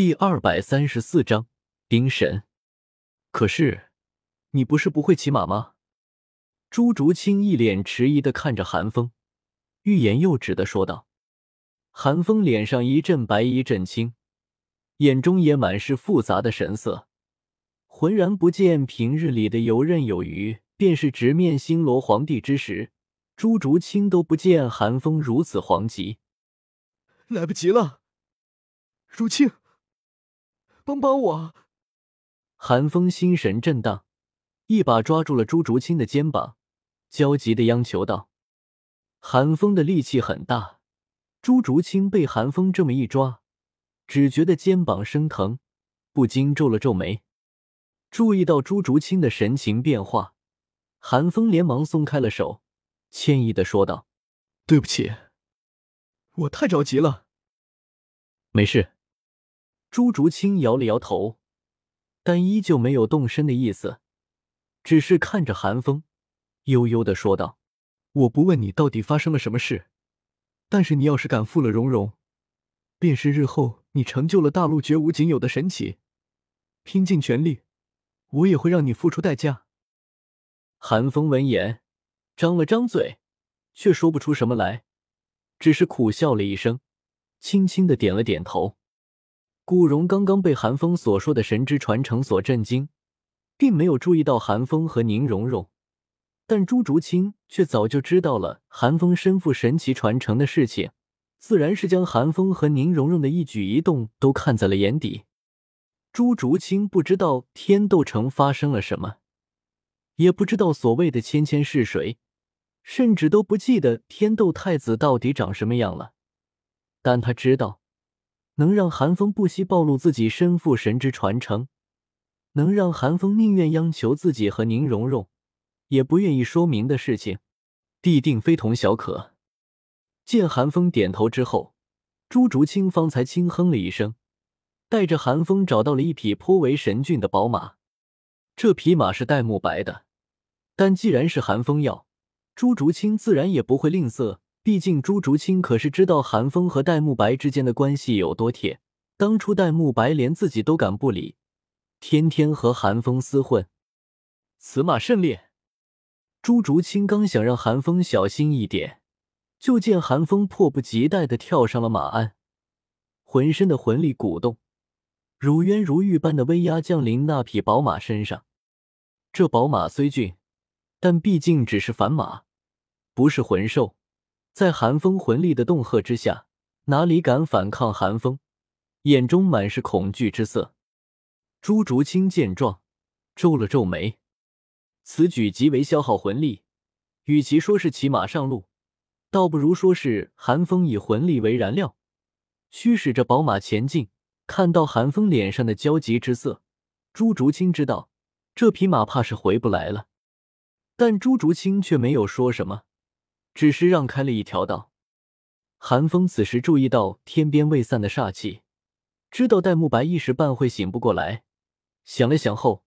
第234章冰神。可是，你不是不会骑马吗？朱竹清一脸迟疑地看着韩风，欲言又止地说道。韩风脸上一阵白一阵青，眼中也满是复杂的神色，浑然不见平日里的游刃有余，便是直面星罗皇帝之时，朱竹清都不见韩风如此惶急。来不及了，如清。帮我！韩风心神震荡，一把抓住了朱竹清的肩膀，焦急地央求道。韩风的力气很大，朱竹清被韩风这么一抓，只觉得肩膀生疼，不禁皱了皱眉。注意到朱竹清的神情变化，韩风连忙松开了手，歉意地说道：“对不起，我太着急了。”“没事。”朱竹清摇了摇头，但依旧没有动身的意思，只是看着韩风，悠悠地说道：“我不问你到底发生了什么事，但是你要是敢负了蓉蓉，便是日后你成就了大陆绝无仅有的神奇，拼尽全力，我也会让你付出代价。”韩风闻言，张了张嘴，却说不出什么来，只是苦笑了一声，轻轻地点了点头。顾荣刚刚被韩风所说的神之传承所震惊，并没有注意到韩风和宁荣荣，但朱竹清却早就知道了韩风身负神奇传承的事情，自然是将韩风和宁荣荣的一举一动都看在了眼底。朱竹清不知道天斗城发生了什么，也不知道所谓的芊芊是谁，甚至都不记得天斗太子到底长什么样了，但他知道能让韩风不惜暴露自己身负神之传承，能让韩风宁愿央求自己和宁荣荣也不愿意说明的事情，必定非同小可。见韩风点头之后，朱竹清方才轻哼了一声，带着韩风找到了一匹颇为神俊的宝马。这匹马是戴沐白的，但既然是韩风要，朱竹清自然也不会吝啬，毕竟朱竹清可是知道韩风和戴沐白之间的关系有多铁，当初戴沐白连自己都敢不理，天天和韩风厮混。此马甚烈。朱竹清刚想让韩风小心一点，就见韩风迫不及待地跳上了马鞍，浑身的魂力鼓动，如渊如玉般的威压降临那匹宝马身上。这宝马虽俊，但毕竟只是凡马，不是魂兽。在韩风魂力的恫吓之下，哪里敢反抗韩风，眼中满是恐惧之色。朱竹清见状，皱了皱眉，此举极为消耗魂力，与其说是骑马上路，倒不如说是韩风以魂力为燃料，驱使着宝马前进。看到韩风脸上的焦急之色，朱竹清知道这匹马怕是回不来了，但朱竹清却没有说什么，只是让开了一条道。韩风此时注意到天边未散的煞气，知道戴沐白一时半会醒不过来，想了想后，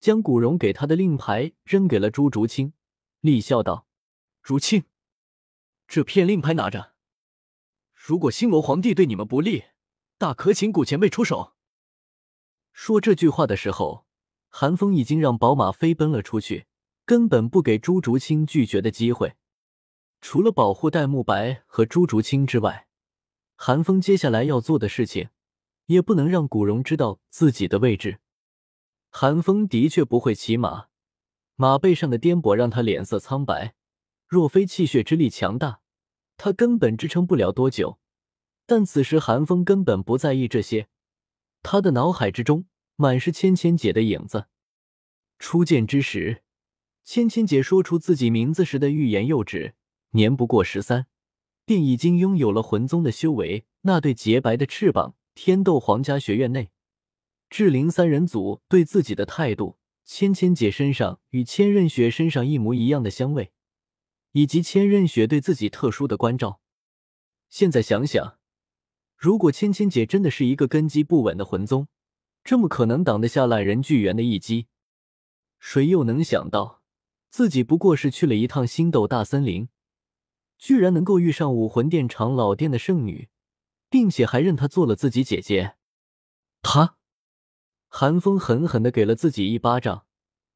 将古荣给他的令牌扔给了朱竹清，厉笑道：“如清，这片令牌拿着，如果星罗皇帝对你们不利，大可请古前辈出手。”说这句话的时候，韩风已经让宝马飞奔了出去，根本不给朱竹清拒绝的机会。除了保护戴沐白和朱竹清之外，韩风接下来要做的事情也不能让古荣知道自己的位置。韩风的确不会骑马，马背上的颠簸让他脸色苍白，若非气血之力强大，他根本支撑不了多久，但此时韩风根本不在意这些，他的脑海之中满是芊芊姐的影子。初见之时，芊芊姐说出自己名字时的欲言又止，年不过13，便已经拥有了魂宗的修为，那对洁白的翅膀，天斗皇家学院内智灵三人组对自己的态度，芊芊姐身上与千仞雪身上一模一样的香味，以及千仞雪对自己特殊的关照。现在想想，如果芊芊姐真的是一个根基不稳的魂宗，这么可能挡得下懒人巨猿的一击。谁又能想到自己不过是去了一趟星斗大森林，居然能够遇上武魂殿长老殿的圣女，并且还认她做了自己姐姐。他！韩风狠狠地给了自己一巴掌，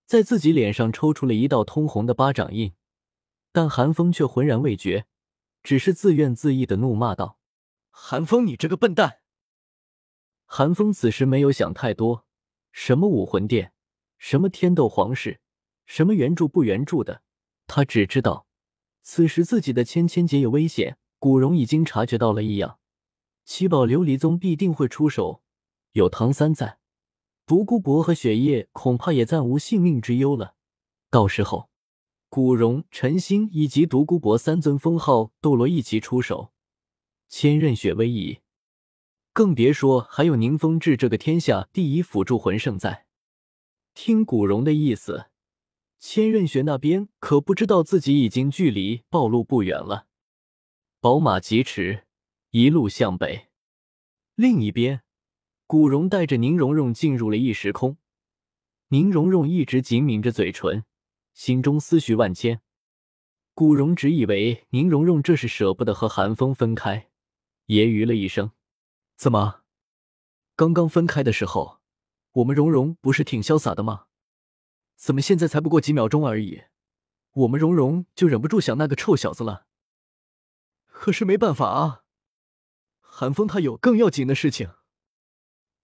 在自己脸上抽出了一道通红的巴掌印，但韩风却浑然未觉，只是自怨自艾地怒骂道：“韩风，你这个笨蛋！”韩风此时没有想太多，什么武魂殿，什么天斗皇室，什么原著不原著的，他只知道此时自己的千姐有危险。古荣已经察觉到了异样，七宝琉璃宗必定会出手，有唐三在，独孤博和雪夜恐怕也暂无性命之忧了。到时候古荣、陈星以及独孤博三尊封号斗罗一齐出手，千仞雪威矣，更别说还有宁风致这个天下第一辅助魂圣在。听古荣的意思，千仞雪那边可不知道自己已经距离暴露不远了。宝马疾驰，一路向北。另一边，古荣带着宁荣荣进入了异时空。宁荣荣一直紧抿着嘴唇，心中思绪万千。古荣只以为宁荣荣这是舍不得和韩风分开，揶揄了一声：“怎么，刚刚分开的时候，我们荣荣不是挺潇洒的吗？怎么现在才不过几秒钟而已，我们荣荣就忍不住想那个臭小子了？可是没办法啊，韩风他有更要紧的事情。”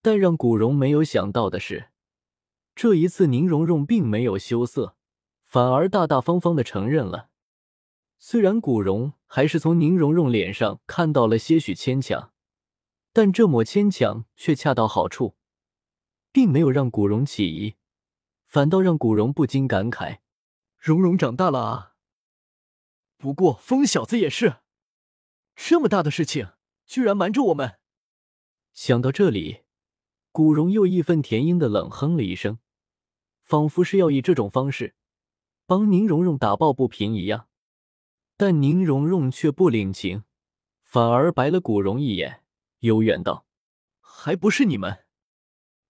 但让古荣没有想到的是，这一次宁荣荣并没有羞涩，反而大大方方地承认了。虽然古荣还是从宁荣荣脸上看到了些许牵强，但这抹牵强却恰到好处，并没有让古荣起疑，反倒让古荣不禁感慨：荣荣长大了啊！不过疯小子也是，这么大的事情居然瞒着我们。想到这里，古荣又义愤填膺地冷哼了一声，仿佛是要以这种方式帮宁荣荣打抱不平一样。但宁荣荣却不领情，反而白了古荣一眼，幽怨道：“还不是你们，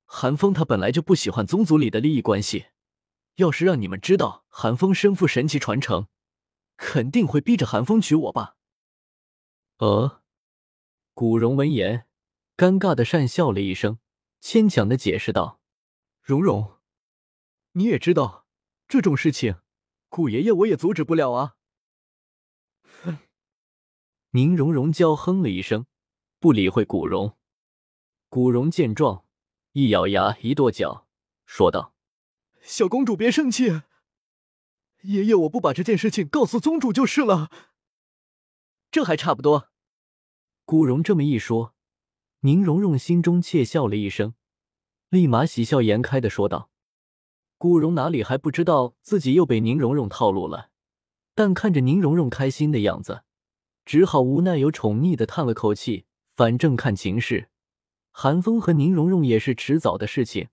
韩风他本来就不喜欢宗族里的利益关系，要是让你们知道韩风身负神奇传承，肯定会逼着韩风娶我吧。”古荣闻言尴尬地讪笑了一声，牵强地解释道：“荣荣，你也知道这种事情古爷爷我也阻止不了啊。”宁荣荣娇哼了一声，不理会古荣。古荣见状，一咬牙一跺脚说道：“小公主别生气，爷爷我不把这件事情告诉宗主就是了。”这还差不多。古荣这么一说，宁荣荣心中窃笑了一声，立马喜笑颜开地说道。古荣哪里还不知道自己又被宁荣荣套路了，但看着宁荣荣开心的样子，只好无奈有宠溺地叹了口气。反正看情势，韩风和宁荣荣也是迟早的事情，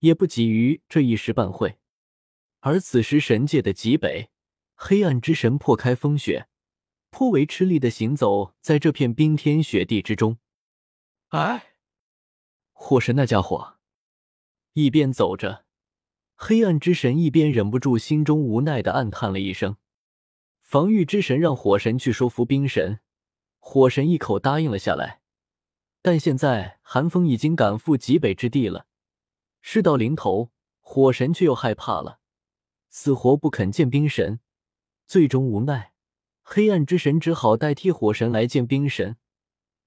也不急于这一时半会。而此时神界的极北，黑暗之神破开风雪，颇为吃力地行走在这片冰天雪地之中。哎，火神那家伙！一边走着，黑暗之神一边忍不住心中无奈地暗叹了一声。防御之神让火神去说服冰神，火神一口答应了下来。但现在寒风已经赶赴极北之地了，事到临头，火神却又害怕了，死活不肯见冰神。最终无奈，黑暗之神只好代替火神来见冰神，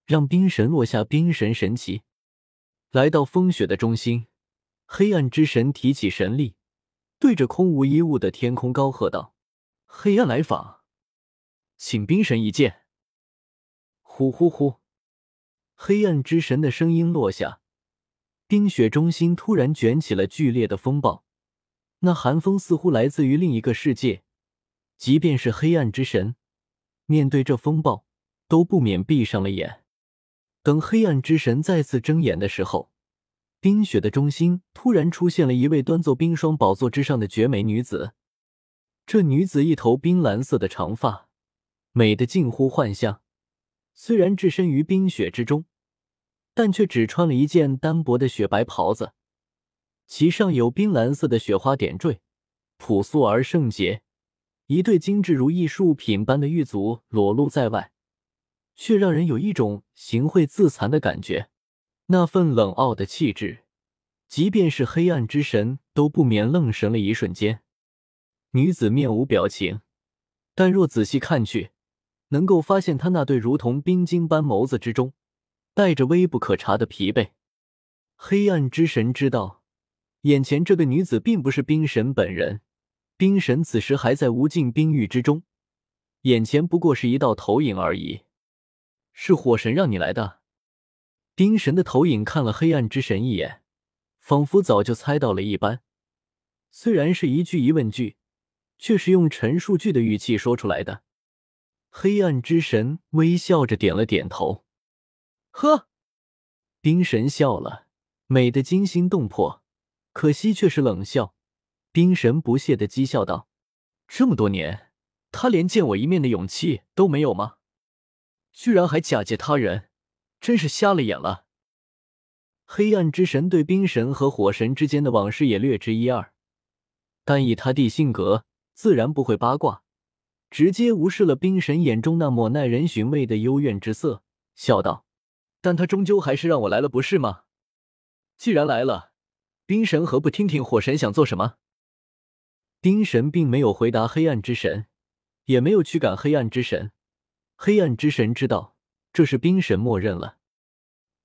让冰神落下冰神神旗。来到风雪的中心，黑暗之神提起神力，对着空无一物的天空高喝道：“黑暗来访，请冰神一见。”呼呼呼！黑暗之神的声音落下，冰雪中心突然卷起了剧烈的风暴。那寒风似乎来自于另一个世界，即便是黑暗之神面对这风暴都不免闭上了眼。等黑暗之神再次睁眼的时候，冰雪的中心突然出现了一位端坐冰霜宝座之上的绝美女子。这女子一头冰蓝色的长发，美得近乎幻象，虽然置身于冰雪之中，但却只穿了一件单薄的雪白袍子，其上有冰蓝色的雪花点缀，朴素而圣洁。一对精致如艺术品般的玉足裸露在外，却让人有一种行秽自残的感觉。那份冷傲的气质，即便是黑暗之神都不免愣神了一瞬间。女子面无表情，但若仔细看去，能够发现她那对如同冰晶般眸子之中，带着微不可察的疲惫。黑暗之神知道，眼前这个女子并不是冰神本人，冰神此时还在无尽冰域之中，眼前不过是一道投影而已。是火神让你来的？冰神的投影看了黑暗之神一眼，仿佛早就猜到了一般。虽然是一句疑问句，却是用陈述句的语气说出来的。黑暗之神微笑着点了点头。呵，冰神笑了，美得惊心动魄，可惜却是冷笑。冰神不屑地讥笑道：“这么多年，他连见我一面的勇气都没有吗？居然还假借他人，真是瞎了眼了。”黑暗之神对冰神和火神之间的往事也略知一二，但以他的性格，自然不会八卦，直接无视了冰神眼中那抹耐人寻味的幽怨之色，笑道：“但他终究还是让我来了，不是吗？既然来了，冰神何不听听火神想做什么？”冰神并没有回答黑暗之神，也没有驱赶黑暗之神。黑暗之神知道，这是冰神默认了。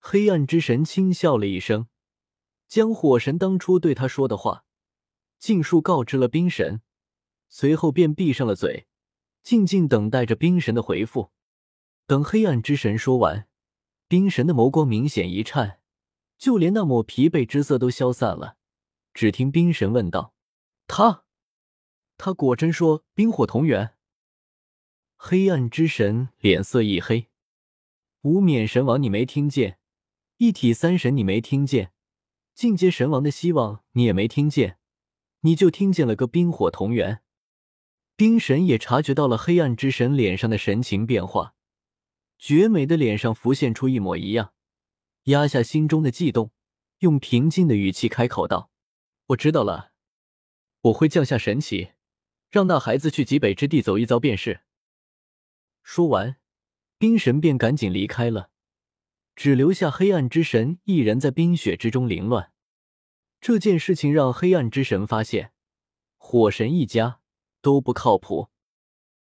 黑暗之神轻笑了一声，将火神当初对他说的话尽数告知了冰神，随后便闭上了嘴，静静等待着冰神的回复。等黑暗之神说完，冰神的眸光明显一颤，就连那抹疲惫之色都消散了。只听冰神问道：“他果真说冰火同源？”黑暗之神脸色一黑：“无冕神王你没听见，一体三神你没听见，进阶神王的希望你也没听见，你就听见了个冰火同源。”冰神也察觉到了黑暗之神脸上的神情变化，绝美的脸上浮现出一抹一样，压下心中的悸动，用平静的语气开口道：“我知道了，我会降下神旗，让那孩子去极北之地走一遭便是。”说完，冰神便赶紧离开了，只留下黑暗之神一人在冰雪之中凌乱。这件事情让黑暗之神发现，火神一家都不靠谱。